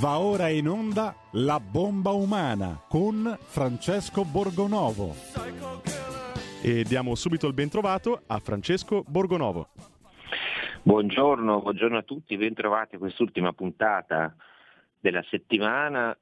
Va ora in onda La bomba umana con Francesco Borgonovo. E diamo subito il bentrovato a Francesco Borgonovo. Buongiorno a tutti, bentrovati a quest'ultima puntata della settimana.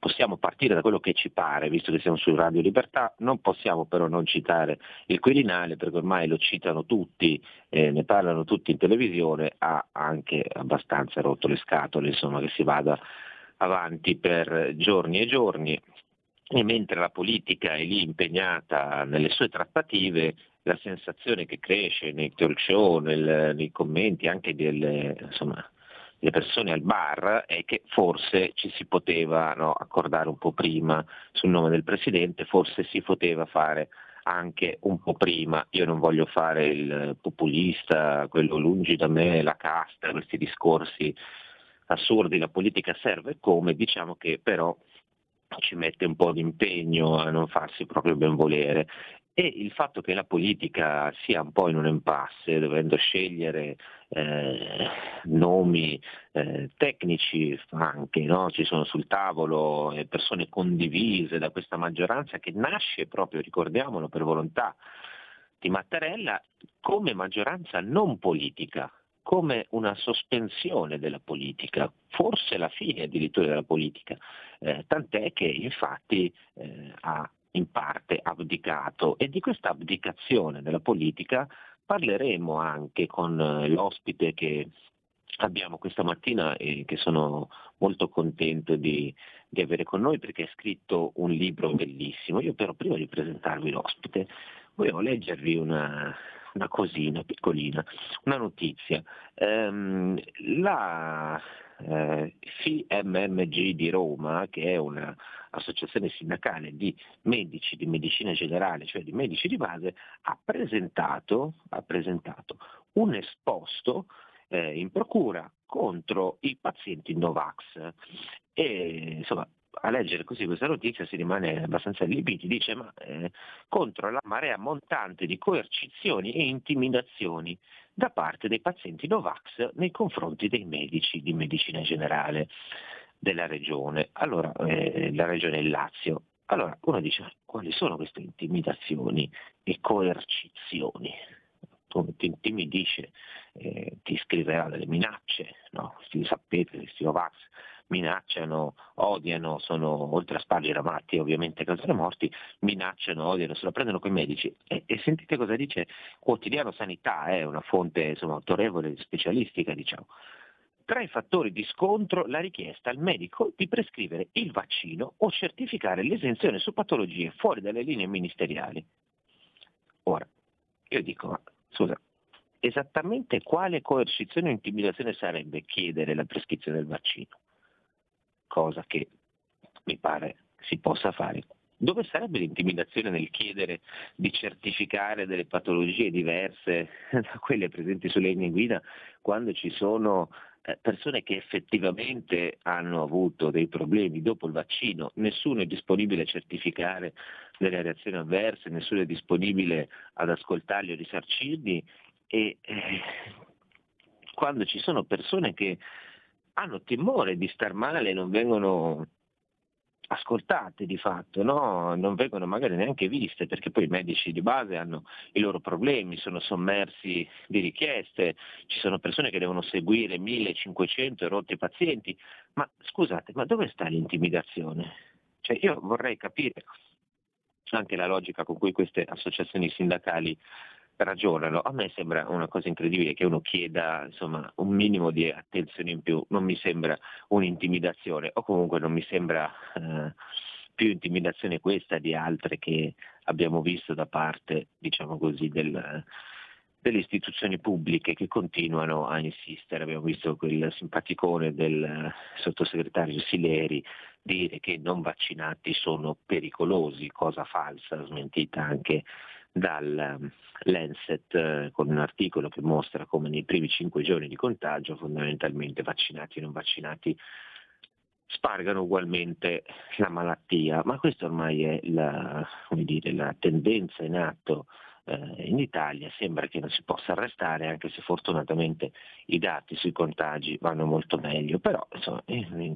Possiamo partire da quello che ci pare, visto che siamo su Radio Libertà. Non possiamo però non citare il Quirinale, perché ormai lo citano tutti, ne parlano tutti in televisione. Ha anche abbastanza rotto le scatole, insomma, che si vada avanti per giorni e giorni, e mentre la politica è lì impegnata nelle sue trattative, la sensazione che cresce nei talk show, nei commenti anche le persone al bar, è che forse ci si poteva accordare un po' prima sul nome del presidente, forse si poteva fare anche un po' prima. Io non voglio fare il populista, quello lungi da me, la casta, questi discorsi assurdi, la politica serve come, diciamo che però ci mette un po' di impegno a non farsi proprio benvolere. E il fatto che la politica sia un po' in un impasse, dovendo scegliere nomi tecnici anche, ci sono sul tavolo persone condivise da questa maggioranza che nasce proprio, ricordiamolo, per volontà di Mattarella, come maggioranza non politica, come una sospensione della politica, forse la fine addirittura della politica, tant'è che infatti ha in parte abdicato, e di questa abdicazione della politica parleremo anche con l'ospite che abbiamo questa mattina e che sono molto contento di avere con noi, perché ha scritto un libro bellissimo. Io però, prima di presentarvi l'ospite, volevo leggervi una cosina piccolina, una notizia. La FIMMG di Roma, che è un'associazione sindacale di medici di medicina generale, cioè di medici di base, ha presentato un esposto in procura contro i pazienti Novax. E insomma, a leggere così questa notizia si rimane abbastanza allibiti. Dice: ma contro la marea montante di coercizioni e intimidazioni da parte dei pazienti Novax nei confronti dei medici di medicina generale della regione. Allora, la regione è il Lazio. Allora uno dice: quali sono queste intimidazioni e coercizioni? Ti intimidisce, ti scriverà delle minacce, sapete che questi Novax minacciano, odiano, sono oltre a spargere amatti, ovviamente causano morti, minacciano, odiano, se la prendono con i medici. E sentite cosa dice Quotidiano Sanità, è una fonte autorevole, specialistica, diciamo. Tra i fattori di scontro, la richiesta al medico di prescrivere il vaccino o certificare l'esenzione su patologie fuori dalle linee ministeriali. Ora, io dico, ma scusa, esattamente quale coercizione o intimidazione sarebbe chiedere la prescrizione del vaccino? Cosa che mi pare si possa fare. Dove sarebbe l'intimidazione nel chiedere di certificare delle patologie diverse da quelle presenti sulle linee guida, quando ci sono persone che effettivamente hanno avuto dei problemi dopo il vaccino? Nessuno è disponibile a certificare delle reazioni avverse, nessuno è disponibile ad ascoltarli o risarcirli, e quando ci sono persone che hanno timore di star male, non vengono ascoltate di fatto, non vengono magari neanche viste, perché poi i medici di base hanno i loro problemi, sono sommersi di richieste, ci sono persone che devono seguire 1500 rotti pazienti. Ma scusate, ma dove sta l'intimidazione? Cioè, io vorrei capire anche la logica con cui queste associazioni sindacali ragionano. A me sembra una cosa incredibile che uno chieda un minimo di attenzione in più, non mi sembra un'intimidazione, o comunque non mi sembra più intimidazione questa di altre che abbiamo visto da parte, delle istituzioni pubbliche, che continuano a insistere. Abbiamo visto quel simpaticone del sottosegretario Sileri dire che i non vaccinati sono pericolosi, cosa falsa, smentita anche dal Lancet, con un articolo che mostra come nei primi 5 giorni di contagio fondamentalmente vaccinati e non vaccinati spargano ugualmente la malattia. Ma questa ormai è la tendenza in atto in Italia sembra che non si possa arrestare, anche se fortunatamente i dati sui contagi vanno molto meglio, però insomma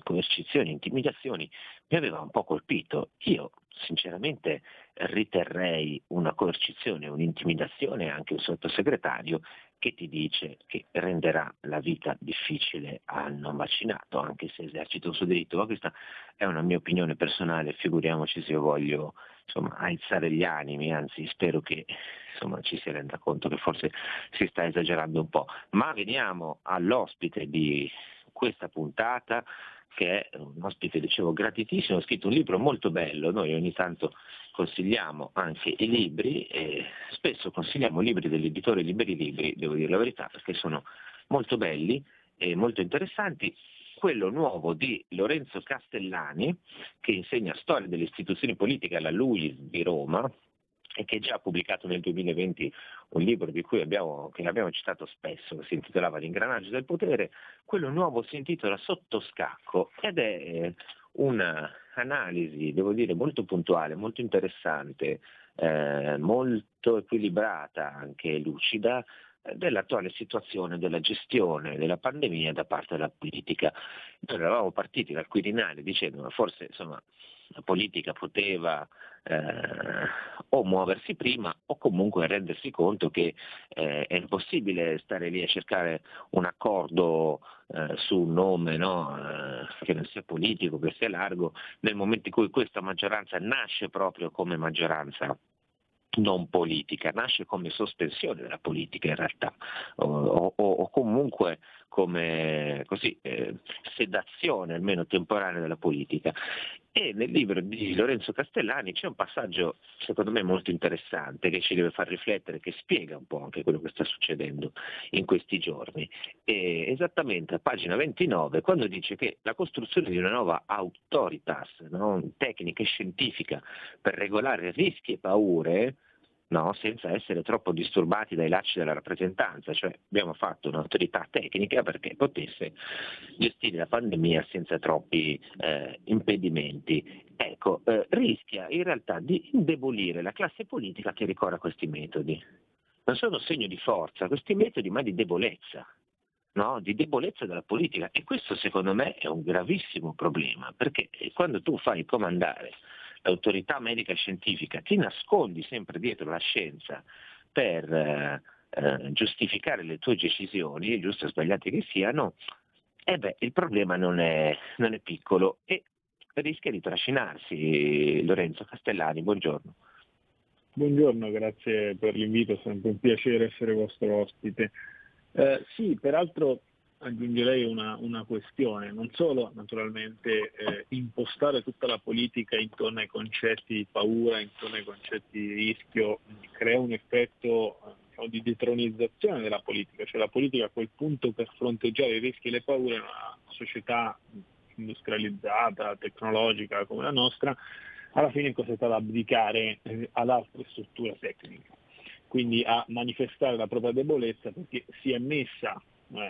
coercizioni, intimidazioni mi aveva un po' colpito. Io sinceramente riterrei una coercizione, un'intimidazione anche un sottosegretario che ti dice che renderà la vita difficile al non vaccinato, anche se esercita il suo diritto, ma questa è una mia opinione personale, figuriamoci se io voglio insomma alzare gli animi, anzi spero che insomma ci si renda conto che forse si sta esagerando un po'. Ma veniamo all'ospite di questa puntata, che è un ospite, dicevo, gratitissimo, ha scritto un libro molto bello. Noi ogni tanto consigliamo anche i libri, e spesso consigliamo libri dell'editore Liberi Libri, devo dire la verità, perché sono molto belli e molto interessanti. Quello nuovo di Lorenzo Castellani, che insegna storia delle istituzioni politiche alla LUISS di Roma, e che già ha pubblicato nel 2020 un libro di cui abbiamo citato spesso, che si intitolava L'ingranaggio del potere. Quello nuovo si intitola Sottoscacco ed è un'analisi, devo dire, molto puntuale, molto interessante, molto equilibrata, anche lucida, dell'attuale situazione della gestione della pandemia da parte della politica. Noi eravamo partiti dal Quirinale dicendo ma forse insomma la politica poteva o muoversi prima o comunque rendersi conto che è impossibile stare lì a cercare un accordo su un nome, no? Che non sia politico, che sia largo, nel momento in cui questa maggioranza nasce proprio come maggioranza non politica, nasce come sospensione della politica in realtà, o comunque come così sedazione almeno temporanea della politica. E nel libro di Lorenzo Castellani c'è un passaggio secondo me molto interessante che ci deve far riflettere, che spiega un po' anche quello che sta succedendo in questi giorni. E esattamente a pagina 29, quando dice che la costruzione di una nuova autoritas, no? Tecnica e scientifica per regolare rischi e paure, no, senza essere troppo disturbati dai lacci della rappresentanza, cioè abbiamo fatto un'autorità tecnica perché potesse gestire la pandemia senza troppi impedimenti. Ecco, rischia in realtà di indebolire la classe politica che ricorre a questi metodi. Non sono segno di forza questi metodi, ma di debolezza, no? Di debolezza della politica. E questo secondo me è un gravissimo problema, perché quando tu fai comandare l'autorità medica e scientifica, ti nascondi sempre dietro la scienza per giustificare le tue decisioni, giuste o sbagliate che siano, il problema non è piccolo e rischia di trascinarsi. Lorenzo Castellani, buongiorno. Buongiorno, grazie per l'invito, è sempre un piacere essere vostro ospite. Sì, peraltro aggiungerei una questione, non solo naturalmente impostare tutta la politica intorno ai concetti di paura, intorno ai concetti di rischio, crea un effetto di detronizzazione della politica, cioè la politica a quel punto per fronteggiare i rischi e le paure in una società industrializzata, tecnologica come la nostra, alla fine è costretta ad abdicare ad altre strutture tecniche, quindi a manifestare la propria debolezza perché si è messa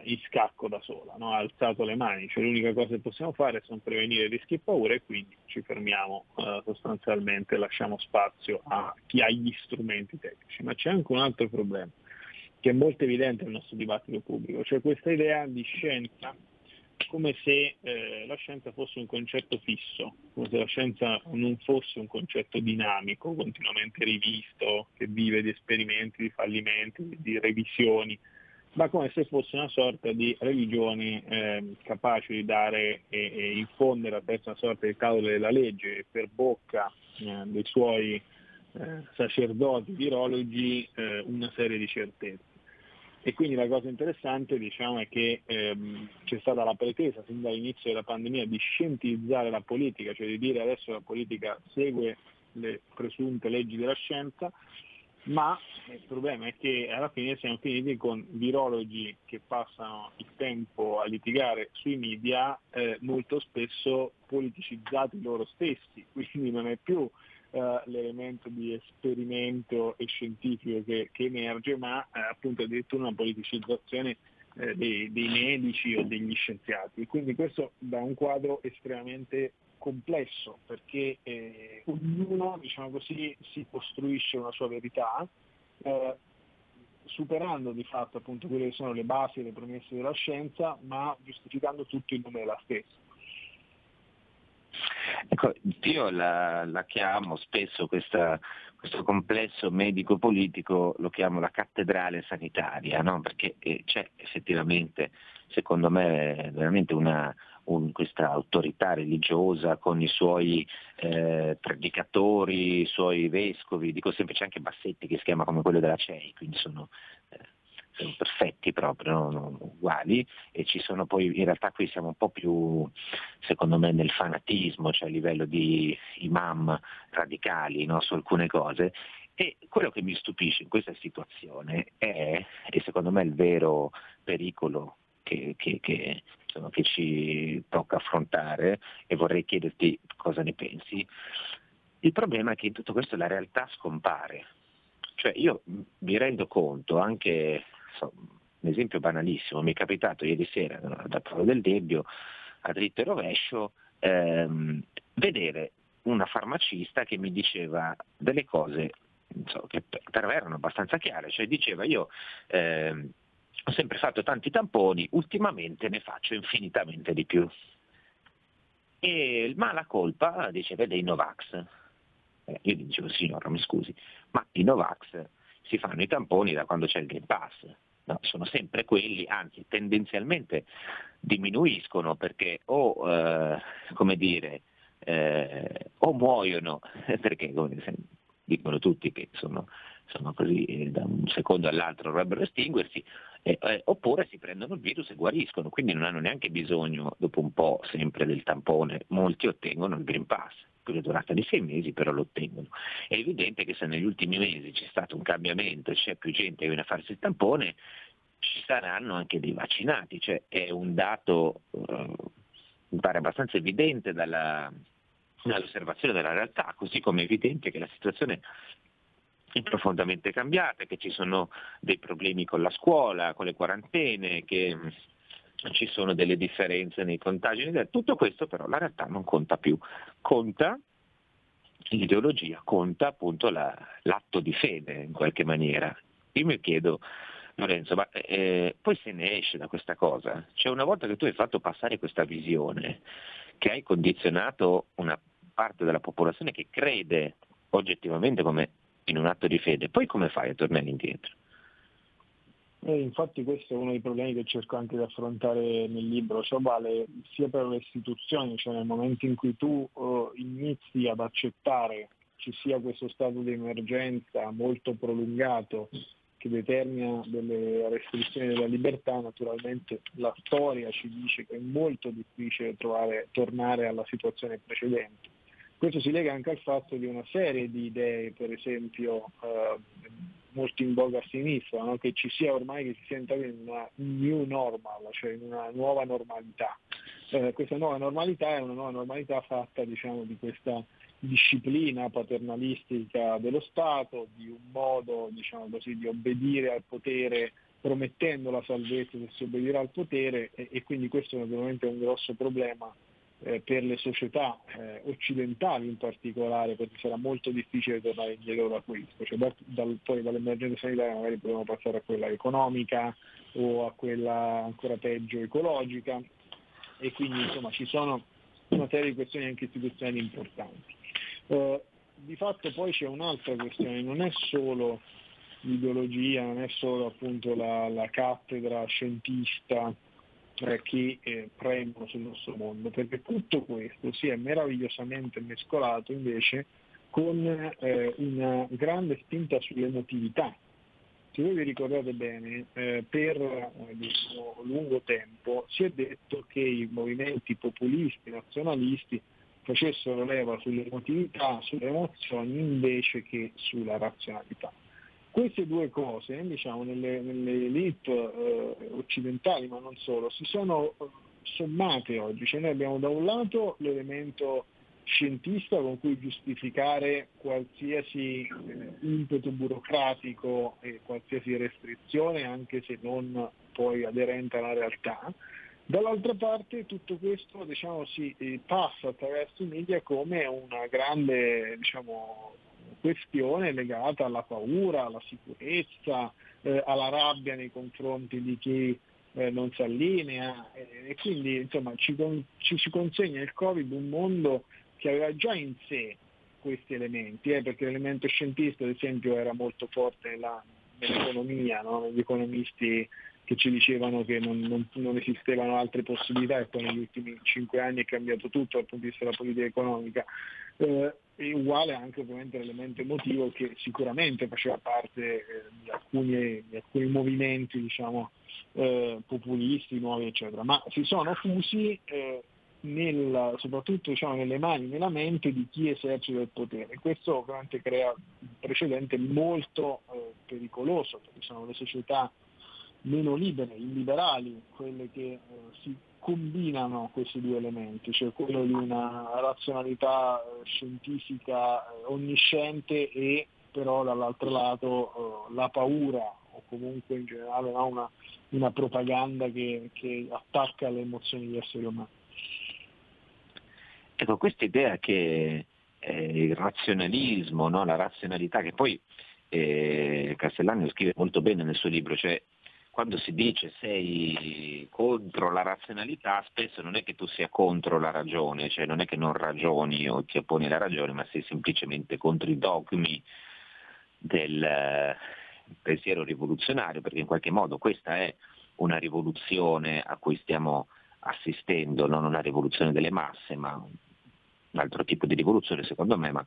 in scacco da sola, no? Ha alzato le mani, cioè l'unica cosa che possiamo fare sono prevenire rischi e paure, e quindi ci fermiamo sostanzialmente, lasciamo spazio a chi ha gli strumenti tecnici. Ma c'è anche un altro problema che è molto evidente nel nostro dibattito pubblico, cioè questa idea di scienza come se la scienza fosse un concetto fisso, come se la scienza non fosse un concetto dinamico, continuamente rivisto, che vive di esperimenti, di fallimenti, di revisioni, ma come se fosse una sorta di religione capace di dare e infondere attraverso una sorta di tavole della legge, per bocca dei suoi sacerdoti virologi, una serie di certezze. E quindi la cosa interessante, diciamo, è che c'è stata la pretesa sin dall'inizio della pandemia di scientifizzare la politica, cioè di dire adesso la politica segue le presunte leggi della scienza, ma il problema è che alla fine siamo finiti con virologi che passano il tempo a litigare sui media, molto spesso politicizzati loro stessi, quindi non è più l'elemento di esperimento e scientifico che emerge, ma appunto addirittura una politicizzazione dei medici o degli scienziati. Quindi questo dà un quadro estremamente complesso, perché ognuno, diciamo così, si costruisce una sua verità superando di fatto appunto quelle che sono le basi e le premesse della scienza, ma giustificando tutto in nome della stessa. Ecco, io la chiamo spesso questo complesso medico-politico, lo chiamo la cattedrale sanitaria, no? Perché c'è effettivamente, secondo me, veramente questa autorità religiosa con i suoi predicatori, i suoi vescovi. Dico sempre, c'è anche Bassetti che si chiama come quello della CEI, quindi sono perfetti proprio, no? Uguali, e ci sono poi, in realtà qui siamo un po' più, secondo me, nel fanatismo, cioè a livello di imam radicali, no? Su alcune cose. E quello che mi stupisce in questa situazione è, e secondo me è il vero pericolo che ci tocca affrontare, e vorrei chiederti cosa ne pensi, il problema è che in tutto questo la realtà scompare. Cioè io mi rendo conto, anche un esempio banalissimo, mi è capitato ieri sera da Paolo Del Debbio a dritto e rovescio vedere una farmacista che mi diceva delle cose che per me erano abbastanza chiare, cioè diceva io ho sempre fatto tanti tamponi, ultimamente ne faccio infinitamente di più, ma la colpa, diceva, dei Novax. Io gli dicevo, signora, mi scusi, ma i Novax si fanno i tamponi da quando c'è il Green Pass, no? Sono sempre quelli, anzi tendenzialmente diminuiscono, perché o muoiono, perché come dicono tutti che sono così, da un secondo all'altro dovrebbero estinguersi, oppure si prendono il virus e guariscono, quindi non hanno neanche bisogno dopo un po' sempre del tampone, molti ottengono il Green Pass, che è durata di 6 mesi, però lo ottengono. È evidente che se negli ultimi mesi c'è stato un cambiamento, c'è più gente che viene a farsi il tampone, ci saranno anche dei vaccinati, cioè è un dato mi pare abbastanza evidente dall'osservazione della realtà, così come è evidente che la situazione è profondamente cambiata, che ci sono dei problemi con la scuola, con le quarantene, che ci sono delle differenze nei contagi, tutto questo però la realtà non conta più, conta l'ideologia, conta appunto l'atto di fede in qualche maniera. Io mi chiedo, Lorenzo, ma poi se ne esce da questa cosa? Cioè una volta che tu hai fatto passare questa visione, che hai condizionato una parte della popolazione che crede oggettivamente come in un atto di fede, poi come fai a tornare indietro? Infatti questo è uno dei problemi che cerco anche di affrontare nel libro, cioè vale sia per le istituzioni, cioè nel momento in cui tu inizi ad accettare ci sia questo stato di emergenza molto prolungato che determina delle restrizioni della libertà, naturalmente la storia ci dice che è molto difficile tornare alla situazione precedente. Questo si lega anche al fatto di una serie di idee, per esempio molto in voga a sinistra, no? Che ci sia ormai, che si sia entrati in una new normal, cioè in una nuova normalità. Questa nuova normalità è una nuova normalità fatta, diciamo, di questa disciplina paternalistica dello Stato, di un modo, diciamo così, di obbedire al potere, promettendo la salvezza se si obbedirà al potere, e quindi questo naturalmente è un grosso problema per le società occidentali in particolare, perché sarà molto difficile tornare indietro da questo, cioè poi dall'emergenza sanitaria magari potremo passare a quella economica o a quella ancora peggio ecologica, e quindi insomma ci sono una serie di questioni anche istituzionali importanti. Di fatto poi c'è un'altra questione, non è solo l'ideologia, non è solo appunto la cattedra scientista che premono sul nostro mondo, perché tutto questo si è meravigliosamente mescolato invece con una grande spinta sull'emotività. Se voi vi ricordate bene, per lungo tempo si è detto che i movimenti populisti, nazionalisti facessero leva sull'emotività, sulle emozioni invece che sulla razionalità. Queste due cose, diciamo, nelle elite occidentali, ma non solo, si sono sommate oggi. Cioè noi abbiamo da un lato l'elemento scientista con cui giustificare qualsiasi impeto burocratico e qualsiasi restrizione, anche se non poi aderente alla realtà. Dall'altra parte tutto questo, diciamo, si passa attraverso i media come una grande, diciamo, questione legata alla paura, alla sicurezza, alla rabbia nei confronti di chi non si allinea, e quindi insomma ci si consegna il Covid un mondo che aveva già in sé questi elementi, perché l'elemento scientista ad esempio era molto forte nell'economia, no? Gli economisti che ci dicevano che non esistevano altre possibilità, e poi negli ultimi 5 anni è cambiato tutto dal punto di vista della politica economica, e uguale anche ovviamente l'elemento emotivo che sicuramente faceva parte di alcuni movimenti diciamo populisti, nuovi eccetera, ma si sono fusi soprattutto diciamo nelle mani, nella mente di chi esercita il potere. Questo ovviamente crea un precedente molto pericoloso, perché sono le società meno libere, illiberali, quelle che si combinano questi due elementi, cioè quello di una razionalità scientifica onnisciente e però dall'altro lato la paura, o comunque in generale no, una propaganda che attacca le emozioni degli esseri umani. Ecco, questa idea che il razionalismo, no, la razionalità, che poi Castellani lo scrive molto bene nel suo libro, cioè quando si dice sei contro la razionalità, spesso non è che tu sia contro la ragione, cioè non è che non ragioni o ti opponi alla ragione, ma sei semplicemente contro i dogmi del pensiero rivoluzionario, perché in qualche modo questa è una rivoluzione a cui stiamo assistendo, non una rivoluzione delle masse, ma un altro tipo di rivoluzione secondo me, ma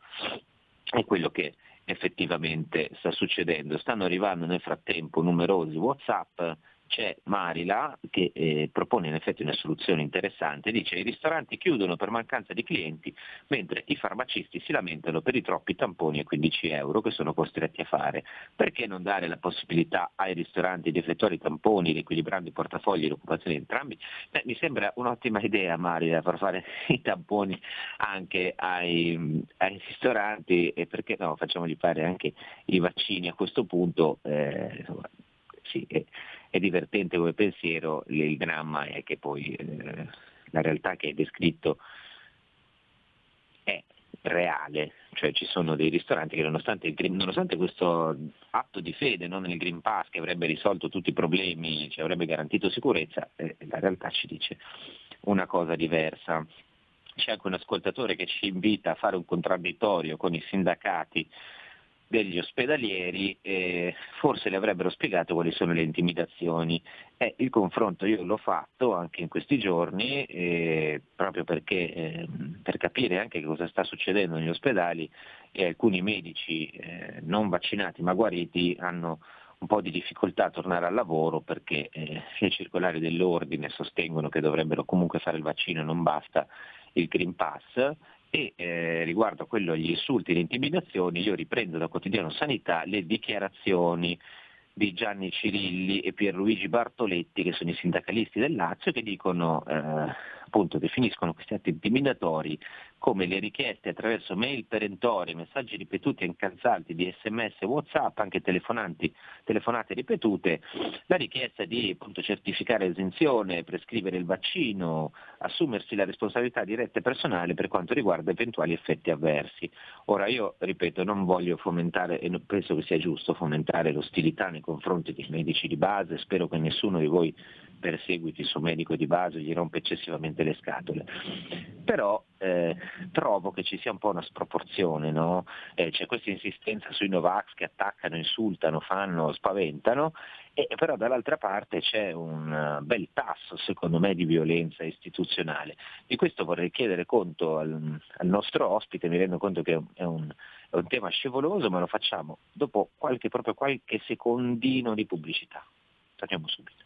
è quello che effettivamente sta succedendo. Stanno arrivando nel frattempo numerosi WhatsApp, c'è Marila che propone in effetti una soluzione interessante, dice i ristoranti chiudono per mancanza di clienti mentre i farmacisti si lamentano per i troppi tamponi a €15 che sono costretti a fare. Perché non dare la possibilità ai ristoranti di effettuare i tamponi riequilibrando i portafogli e l'occupazione di entrambi? Mi sembra un'ottima idea, Marila, per fare i tamponi anche ai ristoranti, e perché no, facciamogli fare anche i vaccini a questo punto. Insomma, sì, è divertente come pensiero, il dramma è che poi la realtà che hai descritto è reale, cioè ci sono dei ristoranti che nonostante questo atto di fede, no, nel Green Pass che avrebbe risolto tutti i problemi, ci avrebbe garantito sicurezza, la realtà ci dice una cosa diversa. C'è anche un ascoltatore che ci invita a fare un contraddittorio con i sindacati degli ospedalieri, forse le avrebbero spiegato quali sono le intimidazioni. Il confronto io l'ho fatto anche in questi giorni, proprio perché per capire anche cosa sta succedendo negli ospedali, e alcuni medici non vaccinati ma guariti hanno un po' di difficoltà a tornare al lavoro perché le circolari dell'ordine sostengono che dovrebbero comunque fare il vaccino, non basta il Green Pass. E riguardo a quello, gli insulti e le intimidazioni, io riprendo da Quotidiano Sanità le dichiarazioni di Gianni Cirilli e Pierluigi Bartoletti, che sono i sindacalisti del Lazio, che dicono, appunto, definiscono questi atti intimidatori come le richieste attraverso mail perentorie, messaggi ripetuti e incalzanti di sms e whatsapp, anche telefonate ripetute, la richiesta di appunto certificare esenzione, prescrivere il vaccino, assumersi la responsabilità diretta e personale per quanto riguarda eventuali effetti avversi. Ora io ripeto, non voglio fomentare, e penso che sia giusto fomentare l'ostilità nei confronti dei medici di base, spero che nessuno di voi perseguiti il suo medico di base, gli rompe eccessivamente le scatole, però trovo che ci sia un po' una sproporzione, no? C'è questa insistenza sui Novax che attaccano, insultano, fanno, spaventano, e però dall'altra parte c'è un bel tasso secondo me di violenza istituzionale. Di questo vorrei chiedere conto al nostro ospite, mi rendo conto che è un tema scivoloso, ma lo facciamo dopo qualche secondino di pubblicità. Torniamo subito.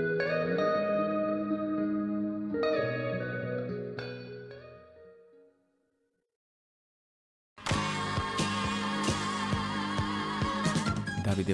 Davide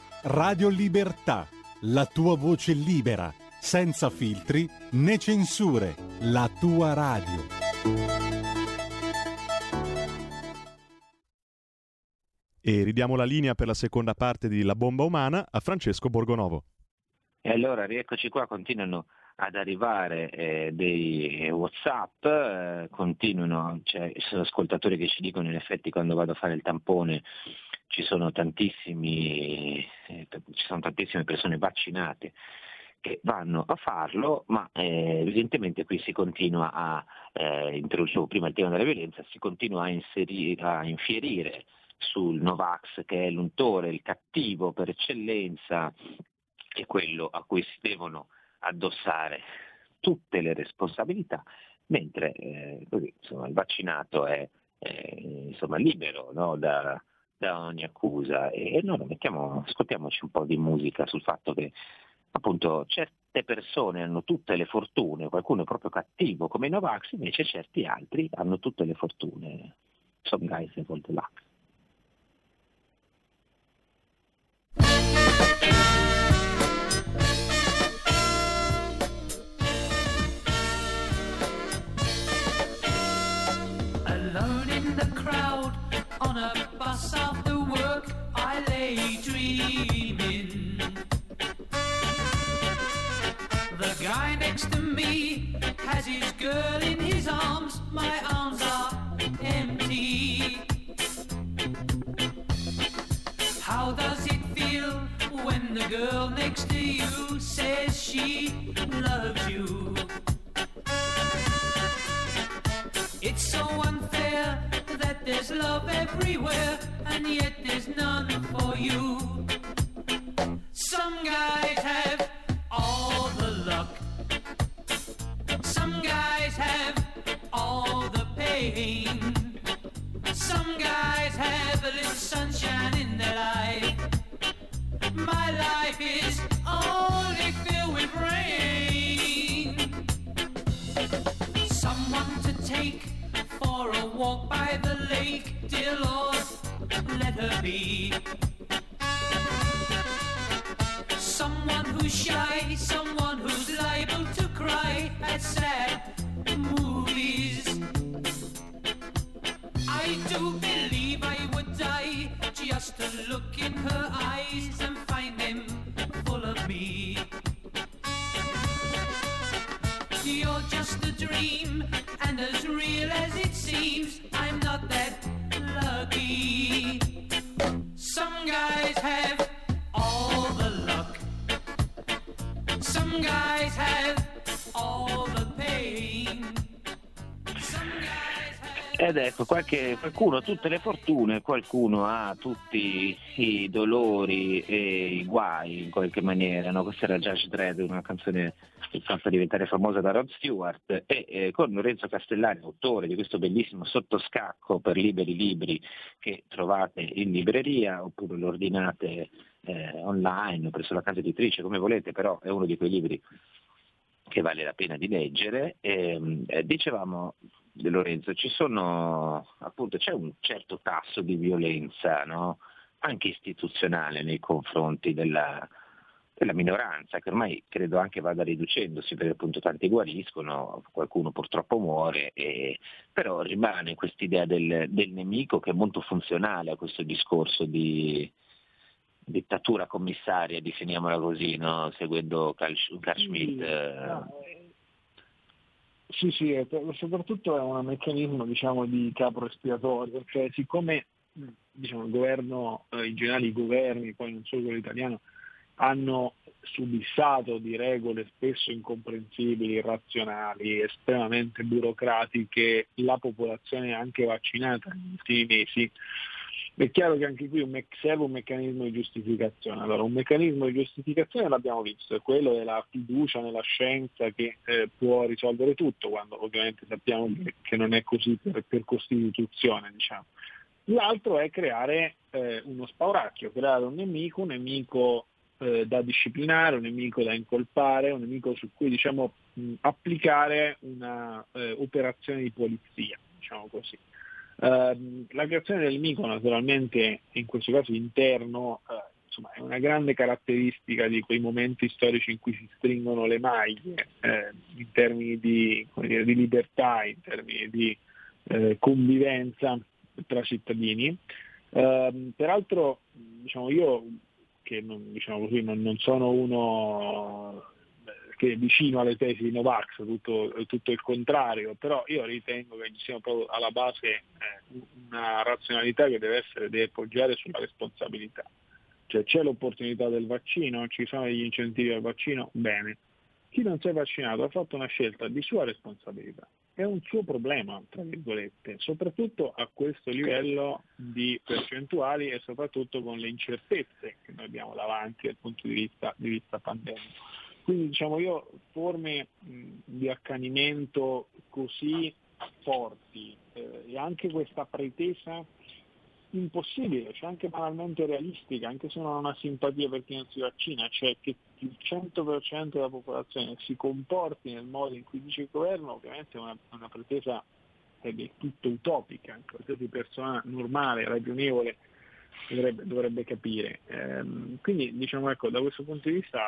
Radio Libertà, la tua voce libera, senza filtri né censure, la tua radio. E ridiamo la linea per la seconda parte di La bomba umana a Francesco Borgonovo. E allora rieccoci qua, continuano ad arrivare dei WhatsApp, continuano, cioè ci sono ascoltatori che ci dicono in effetti quando vado a fare il tampone ci sono tantissime persone vaccinate che vanno a farlo, ma evidentemente qui si continua a, introducevo prima il tema della violenza, si continua a infierire sul Novax, che è l'untore, il cattivo per eccellenza, che è quello a cui si devono addossare tutte le responsabilità, mentre così, insomma, il vaccinato è insomma, libero, no? da ogni accusa. E noi ascoltiamoci un po' di musica sul fatto che appunto certe persone hanno tutte le fortune, qualcuno è proprio cattivo come i Novax, invece certi altri hanno tutte le fortune. Some guys have all the luck. Alone in the crowd, on a bus after work, I lay dreaming. The guy next to me has his girl in his arms, my arms are empty. How does it feel when the girl next to you says she loves you? It's so unfair that there's love everywhere and yet there's none for you. Some guys have all the luck. Some guys have all the pain. Some guys have a little sunshine in their life. My life is only filled with rain. Someone to take for a walk by the lake, dear Lord, let her be. Someone who's shy, someone who's liable to cry at sad movies. I do believe I would die just to look in her eyes and find them full of me. You're just a dream, and as real as it seems, I'm not that lucky. Some guys have all the luck. Some guys have all the pain. Some guys have... Ed ecco, qualcuno ha tutte le fortune, qualcuno ha tutti i dolori e i guai in qualche maniera, no? Questa era Judge Dredd, una canzone fatta diventare famosa da Rod Stewart, e con Lorenzo Castellani, autore di questo bellissimo Sottoscacco per Liberi Libri che trovate in libreria oppure lo ordinate online presso la casa editrice, come volete, però è uno di quei libri che vale la pena di leggere. Dicevamo di Lorenzo, ci sono appunto, c'è un certo tasso di violenza, no? Anche istituzionale nei confronti della minoranza, che ormai credo anche vada riducendosi, perché appunto tanti guariscono, qualcuno purtroppo muore, però rimane quest'idea del nemico, che è molto funzionale a questo discorso di dittatura commissaria, definiamola così, no? Seguendo Carl Schmitt. Sì, soprattutto è un meccanismo, diciamo, di capro espiatorio, cioè siccome, diciamo, il governo, in generale i governi, poi non solo quello italiano, hanno subissato di regole spesso incomprensibili, irrazionali, estremamente burocratiche, la popolazione anche vaccinata negli ultimi mesi. È chiaro che anche qui serve un meccanismo di giustificazione. Allora, un meccanismo di giustificazione l'abbiamo visto, è quello della fiducia nella scienza che può risolvere tutto, quando ovviamente sappiamo che non è così per Costituzione, diciamo. L'altro è creare uno spauracchio, creare un nemico da disciplinare, un nemico da incolpare, un nemico su cui, diciamo, applicare una operazione di polizia, diciamo così. La creazione del mico, naturalmente, in questo caso interno, insomma, è una grande caratteristica di quei momenti storici in cui si stringono le maglie in termini di, come dire, di libertà, in termini di convivenza tra cittadini. Peraltro, diciamo, io che non, diciamo così, non sono uno che è vicino alle tesi di Novax, tutto il contrario, però io ritengo che ci sia proprio alla base una razionalità che deve poggiare sulla responsabilità. Cioè, c'è l'opportunità del vaccino, ci sono degli incentivi al vaccino, bene. Chi non si è vaccinato ha fatto una scelta di sua responsabilità. È un suo problema, tra virgolette, soprattutto a questo livello di percentuali e soprattutto con le incertezze che noi abbiamo davanti dal punto di vista pandemico. Quindi, diciamo, io forme di accanimento così forti e anche questa pretesa impossibile, cioè anche banalmente realistica, anche se non ha una simpatia per chi non si vaccina, cioè che il 100% della popolazione si comporti nel modo in cui dice il governo, ovviamente è una pretesa del tutto utopica. Qualsiasi persona normale, ragionevole dovrebbe capire. Quindi, diciamo, ecco, da questo punto di vista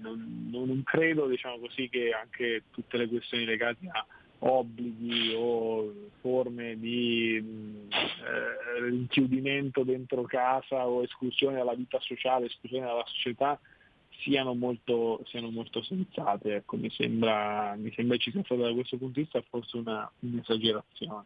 non credo, diciamo così, che anche tutte le questioni legate a obblighi o forme di rinchiudimento dentro casa o esclusione dalla vita sociale, esclusione dalla società siano molto sensate. Ecco, mi sembra ci sia stata, da questo punto di vista, forse un'esagerazione.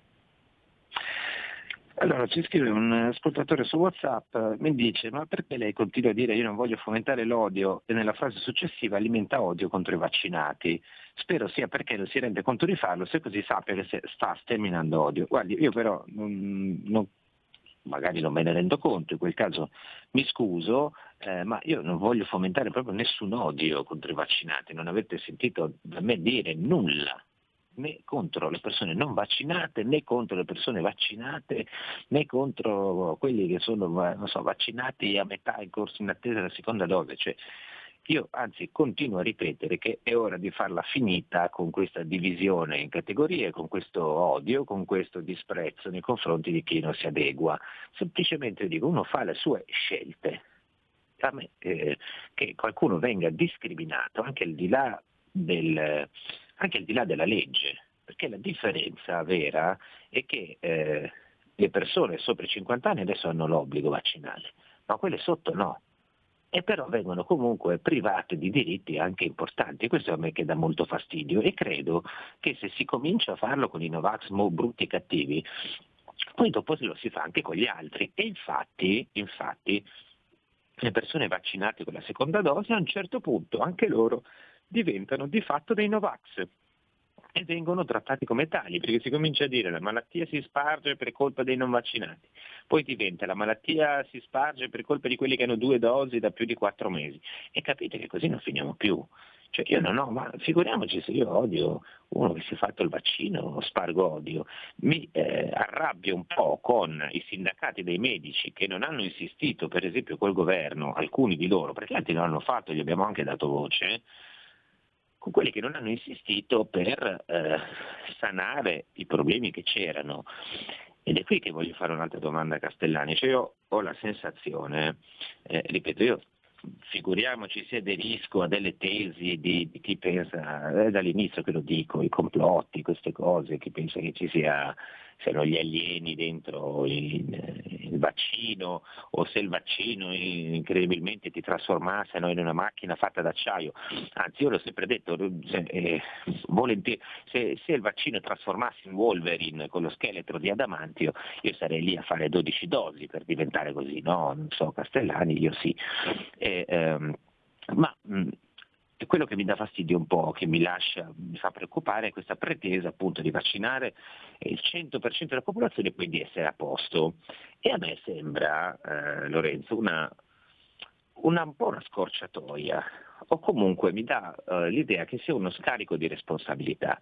Allora, ci scrive un ascoltatore su WhatsApp, mi dice: ma perché lei continua a dire io non voglio fomentare l'odio, e nella frase successiva alimenta odio contro i vaccinati? Spero sia perché non si rende conto di farlo, se così sappia che sta sterminando odio. Guardi, io però magari non me ne rendo conto, in quel caso mi scuso, ma io non voglio fomentare proprio nessun odio contro i vaccinati. Non avete sentito da me dire nulla, né contro le persone non vaccinate, né contro le persone vaccinate, né contro quelli che sono, non so, vaccinati a metà, in corso, in attesa della seconda dose. Cioè, io anzi continuo a ripetere che è ora di farla finita con questa divisione in categorie, con questo odio, con questo disprezzo nei confronti di chi non si adegua. Semplicemente dico, uno fa le sue scelte. A me, che qualcuno venga discriminato anche al di là della legge, perché la differenza vera è che le persone sopra i 50 anni adesso hanno l'obbligo vaccinale, ma quelle sotto no, e però vengono comunque private di diritti anche importanti. Questo a me che dà molto fastidio, e credo che se si comincia a farlo con i Novax brutti e cattivi, poi dopo lo si fa anche con gli altri. E infatti le persone vaccinate con la seconda dose a un certo punto anche loro diventano di fatto dei Novax e vengono trattati come tali, perché si comincia a dire la malattia si sparge per colpa dei non vaccinati, poi diventa la malattia si sparge per colpa di quelli che hanno 2 dosi da più di 4 mesi, e capite che così non finiamo più. Cioè, io non ho, ma figuriamoci se io odio uno che si è fatto il vaccino, spargo odio. Mi arrabbio un po' con i sindacati dei medici che non hanno insistito, per esempio col governo, alcuni di loro, perché altri non hanno fatto, gli abbiamo anche dato voce, con quelli che non hanno insistito per sanare i problemi che c'erano. Ed è qui che voglio fare un'altra domanda a Castellani. Cioè, io ho la sensazione, ripeto, io figuriamoci se aderisco a delle tesi di chi pensa, dall'inizio che lo dico, i complotti, queste cose, chi pensa che ci siano gli alieni dentro il vaccino, o se il vaccino incredibilmente ti trasformasse in una macchina fatta d'acciaio. Anzi, io l'ho sempre detto, se il vaccino trasformasse in Wolverine con lo scheletro di adamantio, io sarei lì a fare 12 dosi per diventare così, no? Non so, Castellani, io sì. Quello che mi dà fastidio un po', che mi fa preoccupare, è questa pretesa appunto di vaccinare il 100% della popolazione e quindi essere a posto. E a me sembra, Lorenzo, un po' una scorciatoia, o comunque mi dà l'idea che sia uno scarico di responsabilità.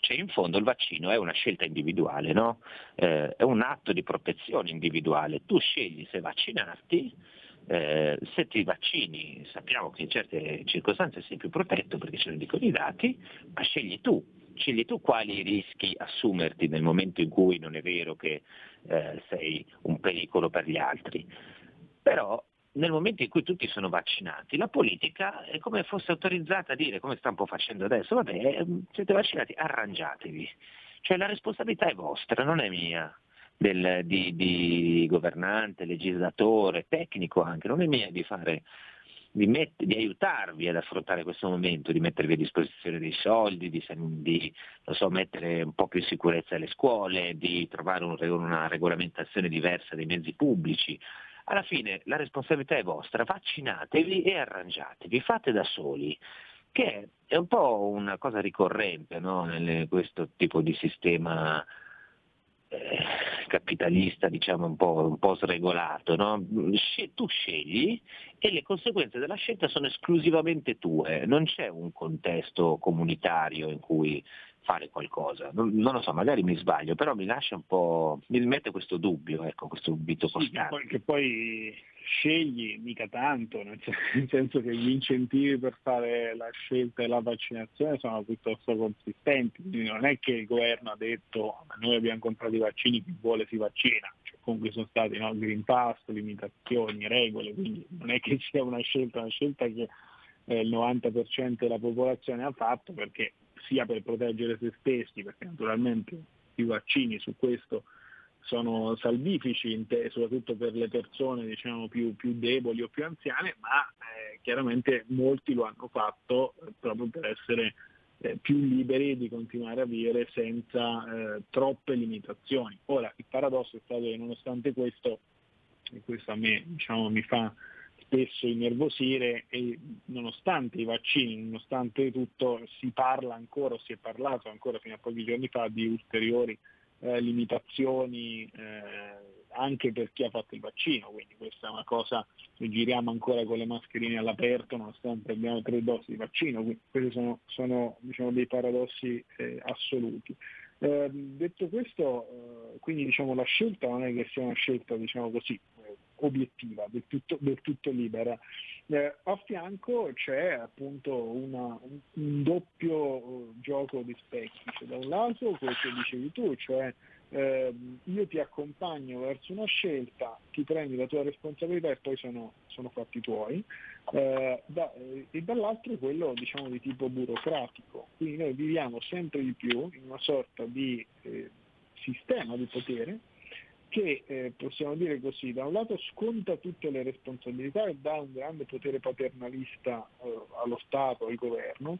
Cioè, in fondo il vaccino è una scelta individuale, no? È un atto di protezione individuale. Tu scegli se vaccinarti. Se ti vaccini, sappiamo che in certe circostanze sei più protetto perché ce ne dicono i dati, ma scegli tu. Cirilli, tu quali rischi assumerti nel momento in cui non è vero che sei un pericolo per gli altri? Però nel momento in cui tutti sono vaccinati, la politica è come fosse autorizzata a dire, come sta un po' facendo adesso, vabbè, siete vaccinati, arrangiatevi. Cioè la responsabilità è vostra, non è mia, di governante, legislatore, tecnico anche, non è mia di fare, di aiutarvi ad affrontare questo momento, di mettervi a disposizione dei soldi, di non so, mettere un po' più in sicurezza le scuole, di trovare una regolamentazione diversa dei mezzi pubblici. Alla fine la responsabilità è vostra, vaccinatevi e arrangiatevi, fate da soli, che è un po' una cosa ricorrente, no? Nel questo tipo di sistema capitalista, diciamo un po' sregolato, no? Tu scegli e le conseguenze della scelta sono esclusivamente tue, non c'è un contesto comunitario in cui fare qualcosa, non lo so, magari mi sbaglio, però mi lascia un po', mi mette questo dubbio, ecco, questo dubito costante. Sì, che poi scegli mica tanto, nel senso che gli incentivi per fare la scelta e la vaccinazione sono piuttosto consistenti, quindi non è che il governo ha detto noi abbiamo comprato i vaccini, chi vuole si vaccina, cioè, comunque sono stati, no, green pass, limitazioni, regole, quindi non è che sia una scelta che il 90% della popolazione ha fatto, perché sia per proteggere se stessi, perché naturalmente i vaccini su questo sono salvifici, soprattutto per le persone, diciamo, più deboli o più anziane, ma chiaramente molti lo hanno fatto proprio per essere più liberi di continuare a vivere senza troppe limitazioni. Ora, il paradosso è stato che nonostante questo, e questo a me, diciamo, mi fa spesso innervosire, e nonostante i vaccini, nonostante tutto, si parla ancora, si è parlato ancora fino a pochi giorni fa di ulteriori limitazioni anche per chi ha fatto il vaccino, quindi questa è una cosa, giriamo ancora con le mascherine all'aperto nonostante abbiamo 3 dosi di vaccino, quindi questi sono diciamo, dei paradossi assoluti. Detto questo, quindi diciamo la scelta non è che sia una scelta, diciamo così, obiettiva, del tutto libera. A fianco c'è appunto un doppio gioco di specchi, cioè, da un lato quello che dicevi tu, cioè io ti accompagno verso una scelta, ti prendi la tua responsabilità e poi sono fatti tuoi, e dall'altro quello, diciamo, di tipo burocratico, quindi noi viviamo sempre di più in una sorta di sistema di potere che possiamo dire così, da un lato sconta tutte le responsabilità e dà un grande potere paternalista allo Stato, al governo,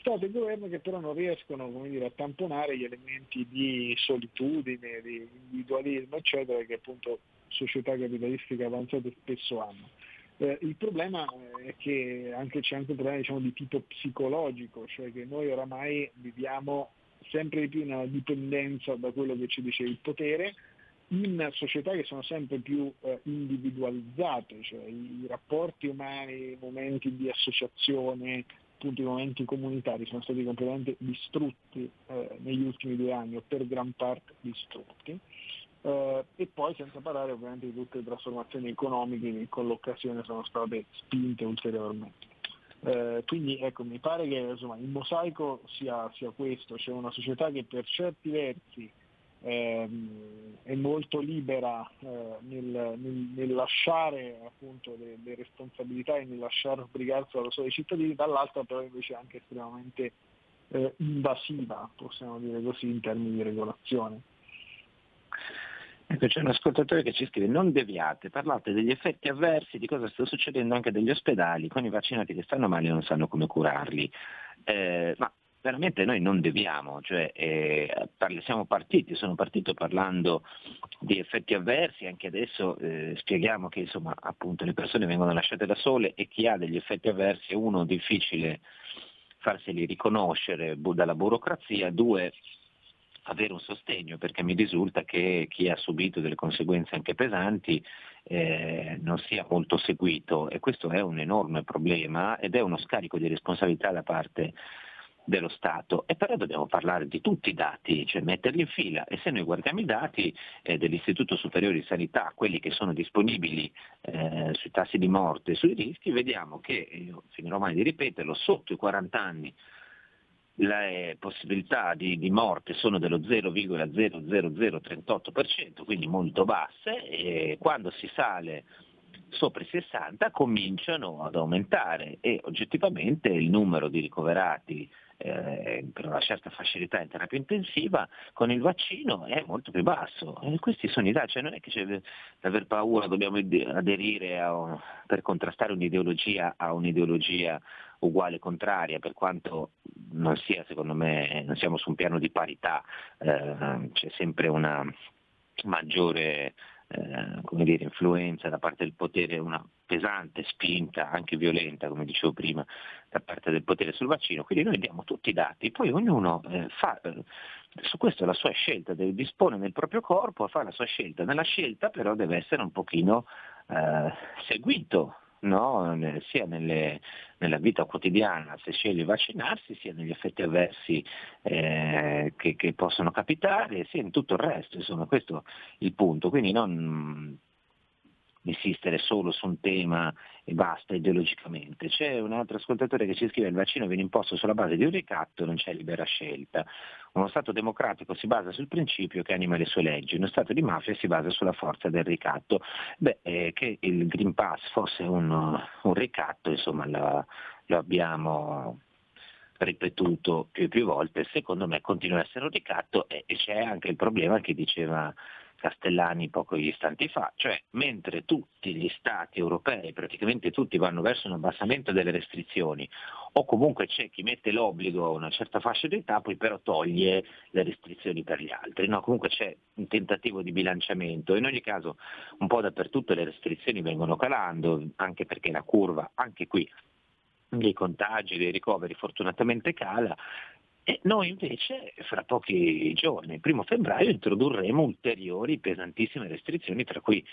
Stato e governo che però non riescono, come dire, a tamponare gli elementi di solitudine, di individualismo, eccetera, che appunto società capitalistiche avanzate spesso hanno. Il problema è che c'è anche un problema, diciamo, di tipo psicologico, cioè che noi oramai viviamo sempre di più in una dipendenza da quello che ci dice il potere, in società che sono sempre più individualizzate, cioè i rapporti umani, i momenti di associazione, appunto i momenti comunitari sono stati completamente distrutti negli ultimi 2 anni, o per gran parte distrutti, e poi senza parlare ovviamente di tutte le trasformazioni economiche che con l'occasione sono state spinte ulteriormente. Quindi ecco, mi pare che insomma il mosaico sia questo, cioè una società che per certi versi è molto libera nel lasciare appunto le responsabilità e nel lasciare obbligarsi alla sua dei cittadini, dall'altra però invece anche estremamente invasiva, possiamo dire così, in termini di regolazione. Ecco, c'è un ascoltatore che ci scrive: non deviate, parlate degli effetti avversi, di cosa sta succedendo anche degli ospedali con i vaccinati che stanno male e non sanno come curarli, ma veramente noi non deviamo, cioè sono partito parlando di effetti avversi, anche adesso spieghiamo che insomma appunto le persone vengono lasciate da sole e chi ha degli effetti avversi è uno, difficile farseli riconoscere dalla burocrazia, 2, avere un sostegno, perché mi risulta che chi ha subito delle conseguenze anche pesanti non sia molto seguito, e questo è un enorme problema ed è uno scarico di responsabilità da parte dello Stato. E però dobbiamo parlare di tutti i dati, cioè metterli in fila, e se noi guardiamo i dati dell'Istituto Superiore di Sanità, quelli che sono disponibili sui tassi di morte e sui rischi, vediamo che, io finirò mai di ripeterlo, sotto i 40 anni le possibilità di morte sono dello 0,00038%, quindi molto basse, e quando si sale sopra i 60 cominciano ad aumentare e oggettivamente il numero di ricoverati per una certa facilità in terapia intensiva con il vaccino è molto più basso. E questi sono i dati, cioè non è che aver paura dobbiamo aderire per contrastare un'ideologia a un'ideologia uguale contraria, per quanto non sia, secondo me, non siamo su un piano di parità, c'è sempre una maggiore influenza da parte del potere, una pesante spinta anche violenta, come dicevo prima, da parte del potere sul vaccino. Quindi noi diamo tutti i dati, poi ognuno fa su questo la sua scelta, dispone nel proprio corpo, fa la sua scelta, nella scelta però deve essere un pochino seguito, no? Sia nella vita quotidiana se sceglie vaccinarsi, sia negli effetti avversi che possono capitare, sia in tutto il resto, insomma, questo è il punto. Quindi non insistere solo su un tema e basta ideologicamente. C'è un altro ascoltatore che ci scrive: il vaccino viene imposto sulla base di un ricatto, non c'è libera scelta. Uno Stato democratico si basa sul principio che anima le sue leggi, uno Stato di mafia si basa sulla forza del ricatto. Che il Green Pass fosse un ricatto, insomma, lo abbiamo ripetuto più e più volte, secondo me continua a essere un ricatto, e c'è anche il problema che diceva Castellani pochi istanti fa, cioè mentre tutti gli stati europei, praticamente tutti, vanno verso un abbassamento delle restrizioni, o comunque c'è chi mette l'obbligo a una certa fascia d'età, poi però toglie le restrizioni per gli altri, no? Comunque c'è un tentativo di bilanciamento, in ogni caso un po' dappertutto le restrizioni vengono calando, anche perché la curva, anche qui, dei contagi, dei ricoveri fortunatamente cala. E noi invece fra pochi giorni, il 1° febbraio, introdurremo ulteriori pesantissime restrizioni, tra cui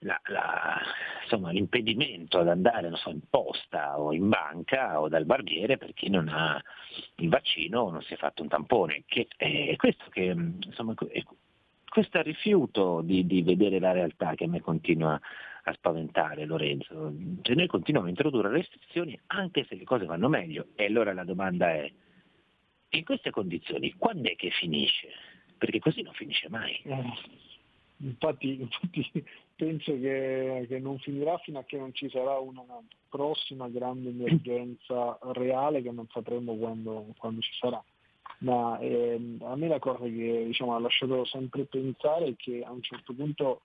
l'impedimento ad andare, non so, in posta o in banca o dal barbiere per chi non ha il vaccino o non si è fatto un tampone. Che è questo che, insomma, è questo rifiuto di vedere la realtà che a me continua a spaventare, Lorenzo. Cioè, noi continuiamo a introdurre restrizioni anche se le cose vanno meglio, e allora la domanda è: in queste condizioni quando è che finisce? Perché così non finisce mai. Infatti penso che non finirà fino a che non ci sarà una prossima grande emergenza reale che non sapremo quando ci sarà. Ma a me la cosa che, diciamo, ha lasciato sempre pensare è che a un certo punto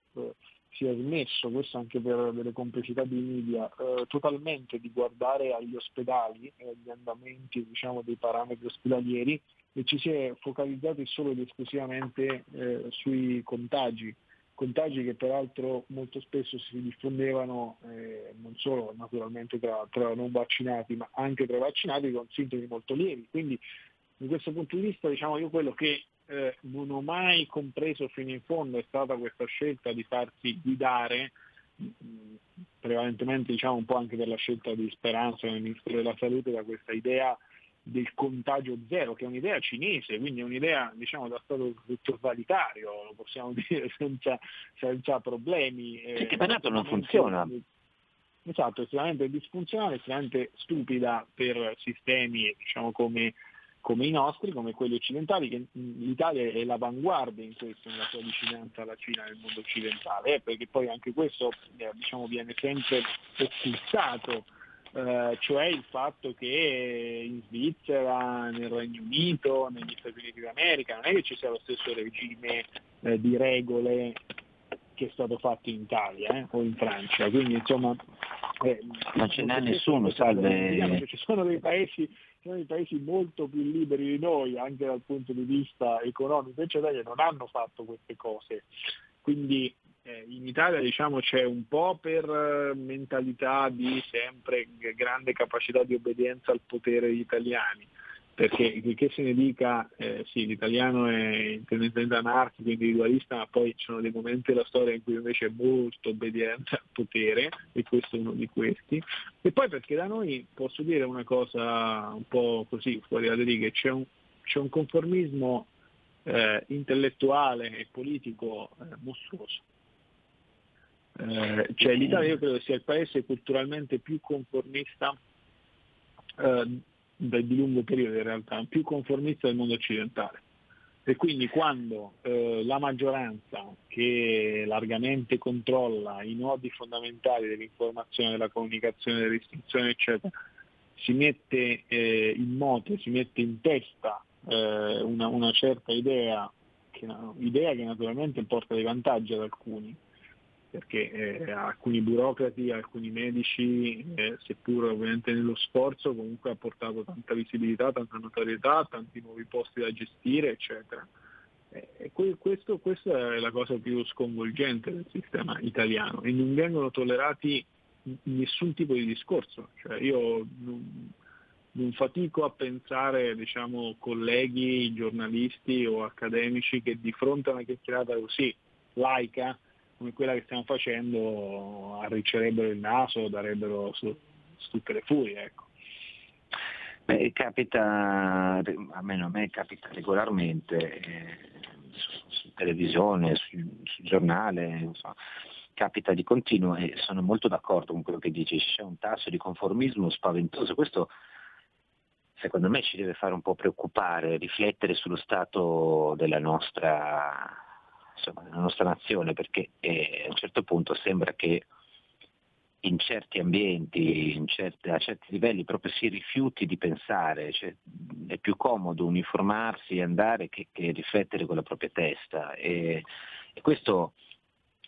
si è smesso, questo anche per delle complessità di media, totalmente di guardare agli ospedali, agli andamenti, diciamo, dei parametri ospedalieri, e ci si è focalizzati solo ed esclusivamente sui contagi che peraltro molto spesso si diffondevano non solo naturalmente tra non vaccinati, ma anche tra vaccinati con sintomi molto lievi. Quindi da questo punto di vista, diciamo, io quello che non ho mai compreso fino in fondo è stata questa scelta di farsi guidare, prevalentemente, diciamo, un po' anche per la scelta di Speranza nel Ministero della Salute, da questa idea del contagio zero, che è un'idea cinese, quindi è un'idea, diciamo, da Stato totalitario, lo possiamo dire senza problemi. Perché per l'altro non funziona. Esatto, estremamente disfunzionale, estremamente stupida per sistemi, diciamo, come i nostri, come quelli occidentali, che l'Italia è l'avanguardia in questo, nella sua vicinanza alla Cina nel mondo occidentale, perché poi anche questo, diciamo, viene sempre occultato, cioè il fatto che in Svizzera, nel Regno Unito, negli Stati Uniti d'America non è che ci sia lo stesso regime di regole che è stato fatto in Italia o in Francia, quindi insomma non ce n'è nessuno, salve. Ci sono dei paesi molto più liberi di noi anche dal punto di vista economico eccetera, che non hanno fatto queste cose. Quindi in Italia, diciamo, c'è un po' per mentalità di sempre grande capacità di obbedienza al potere degli italiani, perché che se ne dica, sì, l'italiano è tendenzialmente anarchico, individualista, ma poi ci sono dei momenti della storia in cui invece è molto obbediente al potere, e questo è uno di questi. E poi perché da noi, posso dire una cosa un po' così fuori dalle righe, c'è un conformismo intellettuale e politico mostruoso. Cioè l'Italia, io credo sia il paese culturalmente più conformista di lungo periodo in realtà, più conformista del mondo occidentale. E quindi quando la maggioranza, che largamente controlla i nodi fondamentali dell'informazione, della comunicazione, dell'istruzione, eccetera, si mette in moto, si mette in testa una certa idea che naturalmente porta dei vantaggi ad alcuni, perché alcuni burocrati, alcuni medici, seppur ovviamente nello sforzo, comunque ha portato tanta visibilità, tanta notorietà, tanti nuovi posti da gestire, eccetera. Questa è la cosa più sconvolgente del sistema italiano, e non vengono tollerati nessun tipo di discorso. Cioè, io non fatico a pensare, diciamo, colleghi, giornalisti o accademici che di fronte a una chiacchierata così laica come quella che stiamo facendo arriccerebbero il naso, darebbero su tutte le furie, ecco. Beh, capita, almeno a me capita regolarmente, su televisione, su giornale, insomma, capita di continuo, e sono molto d'accordo con quello che dici. C'è un tasso di conformismo spaventoso. Questo secondo me ci deve fare un po' preoccupare, riflettere sullo stato della nostra, insomma, nella nostra nazione, perché a un certo punto sembra che in certi ambienti, a certi livelli proprio si rifiuti di pensare, cioè, è più comodo uniformarsi e andare che riflettere con la propria testa, e questo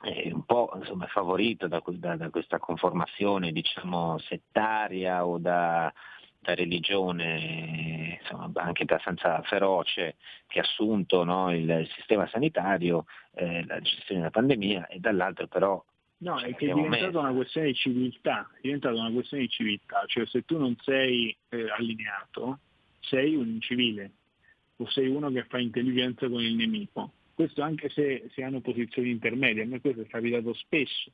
è un po', insomma, favorito da questa conformazione, diciamo, settaria o da religione, insomma, anche abbastanza feroce che ha assunto, no, il sistema sanitario, la gestione della pandemia, e dall'altro però. No, è che è diventata una questione di civiltà, cioè se tu non sei allineato, sei un incivile, o sei uno che fa intelligenza con il nemico. Questo anche se hanno posizioni intermedie. A me questo è capitato spesso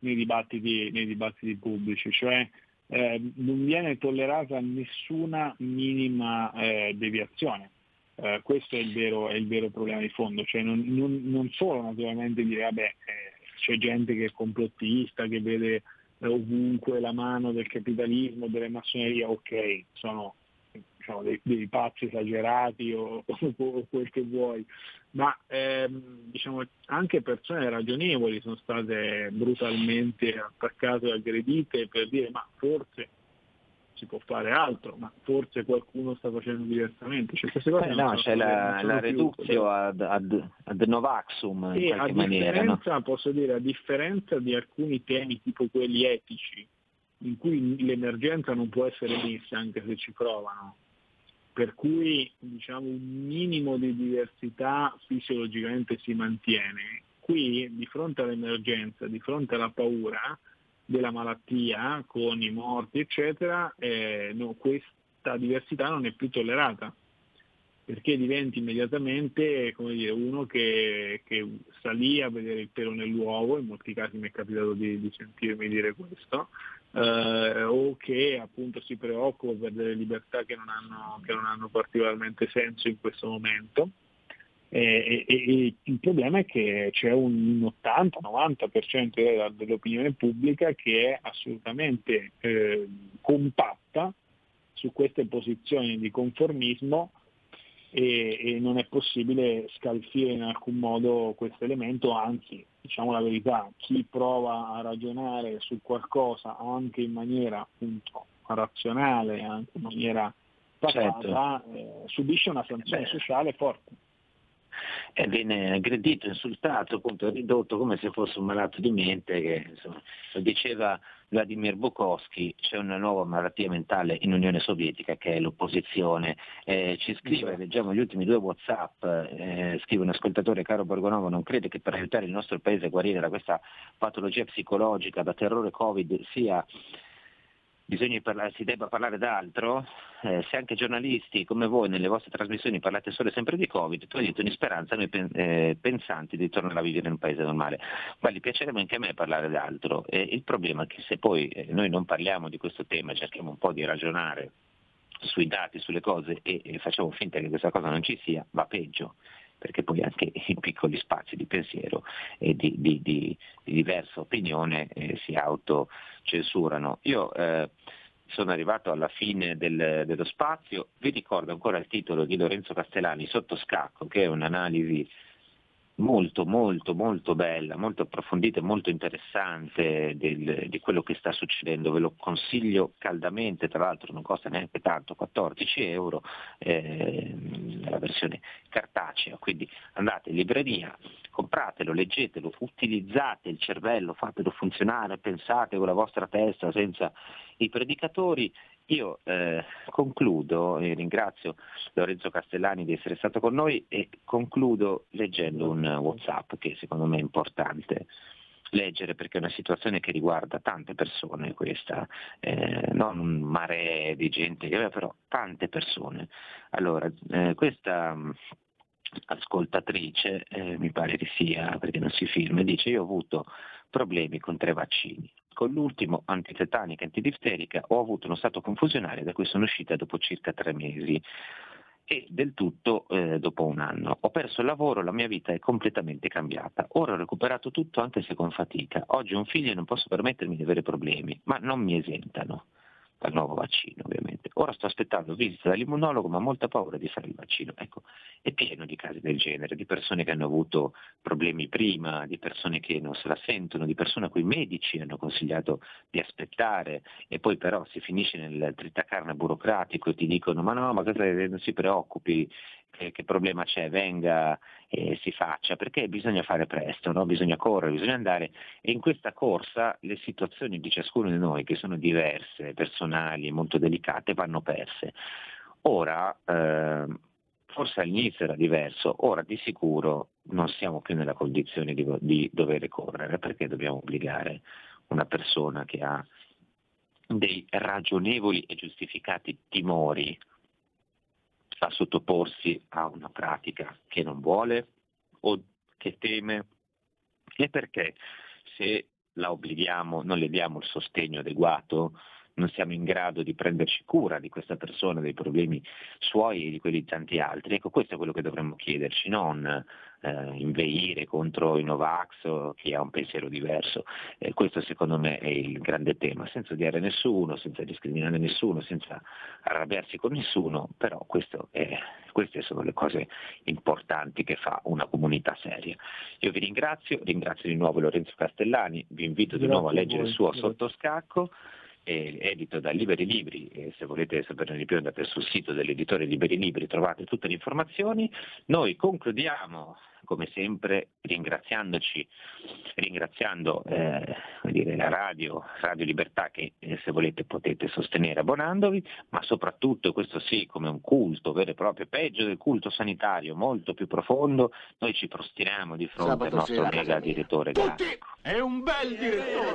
nei dibattiti pubblici, cioè non viene tollerata nessuna minima deviazione. Questo è il vero problema di fondo, cioè non solo naturalmente dire vabbè, c'è gente che è complottista, che vede ovunque la mano del capitalismo, delle massonerie, ok, sono, diciamo, dei pazzi esagerati o quel che vuoi, ma diciamo anche persone ragionevoli sono state brutalmente attaccate e aggredite per dire ma forse si può fare altro, ma forse qualcuno sta facendo diversamente. Cioè, c'è la reduzione ad novaxum in qualche maniera. No? Posso dire, a differenza di alcuni temi tipo quelli etici, in cui l'emergenza non può essere messa anche se ci provano, per cui diciamo un minimo di diversità fisiologicamente si mantiene, qui di fronte all'emergenza, di fronte alla paura della malattia con i morti eccetera, questa diversità non è più tollerata, perché diventi immediatamente, come dire, uno che sta lì a vedere il pelo nell'uovo, in molti casi mi è capitato di sentirmi dire questo, o che appunto si preoccupa per delle libertà che non hanno particolarmente senso in questo momento, e il problema è che c'è un 80-90% dell'opinione pubblica che è assolutamente compatta su queste posizioni di conformismo, e non è possibile scalfire in alcun modo questo elemento. Anzi, diciamo la verità, chi prova a ragionare su qualcosa anche in maniera appunto razionale, anche in maniera pacata, certo, subisce una sanzione sociale forte. E viene aggredito, insultato, appunto, ridotto come se fosse un malato di mente che, insomma, lo diceva Vladimir Bukowski, c'è una nuova malattia mentale in Unione Sovietica che è l'opposizione. Ci scrive, leggiamo gli ultimi 2 WhatsApp, scrive un ascoltatore: caro Borgonovo, non crede che per aiutare il nostro paese a guarire da questa patologia psicologica, da terrore Covid, si debba parlare d'altro? Se anche giornalisti come voi nelle vostre trasmissioni parlate solo e sempre di Covid, togliete ogni speranza noi pensanti di tornare a vivere in un paese normale. Ma gli piacerebbe anche a me parlare d'altro. Il problema è che se poi noi non parliamo di questo tema, cerchiamo un po' di ragionare sui dati, sulle cose, e facciamo finta che questa cosa non ci sia, va peggio, perché poi anche i piccoli spazi di pensiero e di diversa opinione si autocensurano. Io sono arrivato alla fine dello spazio. Vi ricordo ancora il titolo di Lorenzo Castellani, Sottoscacco, che è un'analisi molto molto molto bella, molto approfondita e molto interessante di quello che sta succedendo. Ve lo consiglio caldamente, tra l'altro non costa neanche tanto, 14 euro, la versione cartacea, quindi andate in libreria, compratelo, leggetelo, utilizzate il cervello, fatelo funzionare, pensate con la vostra testa senza i predicatori. Io concludo, ringrazio Lorenzo Castellani di essere stato con noi e concludo leggendo un WhatsApp che secondo me è importante leggere, perché è una situazione che riguarda tante persone questa, non un mare di gente, però tante persone. Allora, questa ascoltatrice, mi pare che sia, perché non si firma, dice: io ho avuto problemi con 3 vaccini. Con l'ultimo, antitetanica e antidifterica, ho avuto uno stato confusionario da cui sono uscita dopo circa 3 mesi e del tutto dopo 1 anno. Ho perso il lavoro, la mia vita è completamente cambiata. Ora ho recuperato tutto, anche se con fatica. Oggi ho un figlio e non posso permettermi di avere problemi, ma non mi esentano dal nuovo vaccino, ovviamente. Ora sto aspettando visita dall'immunologo, ma ho molta paura di fare il vaccino. Ecco, è pieno di casi del genere, di persone che hanno avuto problemi prima, di persone che non se la sentono, di persone a cui i medici hanno consigliato di aspettare e poi però si finisce nel tritacarne burocratico e ti dicono: ma no, ma non si preoccupi, che problema c'è, venga e si faccia, perché bisogna fare presto, no? Bisogna correre, bisogna andare. E in questa corsa le situazioni di ciascuno di noi, che sono diverse, personali, molto delicate, vanno perse. Ora, forse all'inizio era diverso, ora di sicuro non siamo più nella condizione di dover correre, perché dobbiamo obbligare una persona che ha dei ragionevoli e giustificati timori a sottoporsi a una pratica che non vuole o che teme, e perché se la obblighiamo non le diamo il sostegno adeguato, non siamo in grado di prenderci cura di questa persona, dei problemi suoi e di quelli di tanti altri. Ecco, questo è quello che dovremmo chiederci, non inveire contro i Novax o chi ha un pensiero diverso. Questo secondo me è il grande tema, senza odiare nessuno, senza discriminare nessuno, senza arrabbiarsi con nessuno, però queste sono le cose importanti che fa una comunità seria. Io vi ringrazio di nuovo Lorenzo Castellani, vi invito di nuovo a leggere il suo Sottoscacco, edito da Liberi Libri, e se volete saperne di più andate sul sito dell'editore Liberi Libri, trovate tutte le informazioni. Noi concludiamo come sempre ringraziando la Radio Libertà, che se volete potete sostenere abbonandovi, ma soprattutto, questo sì, come un culto vero e proprio, peggio del culto sanitario, molto più profondo, noi ci prostiniamo di fronte al nostro mega direttore. È un bel direttore!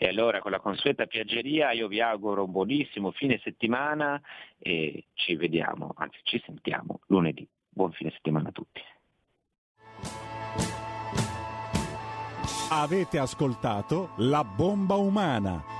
E allora, con la consueta piaggeria, io vi auguro un buonissimo fine settimana e ci vediamo, anzi ci sentiamo lunedì. Buon fine settimana a tutti. Avete ascoltato La Bomba Umana.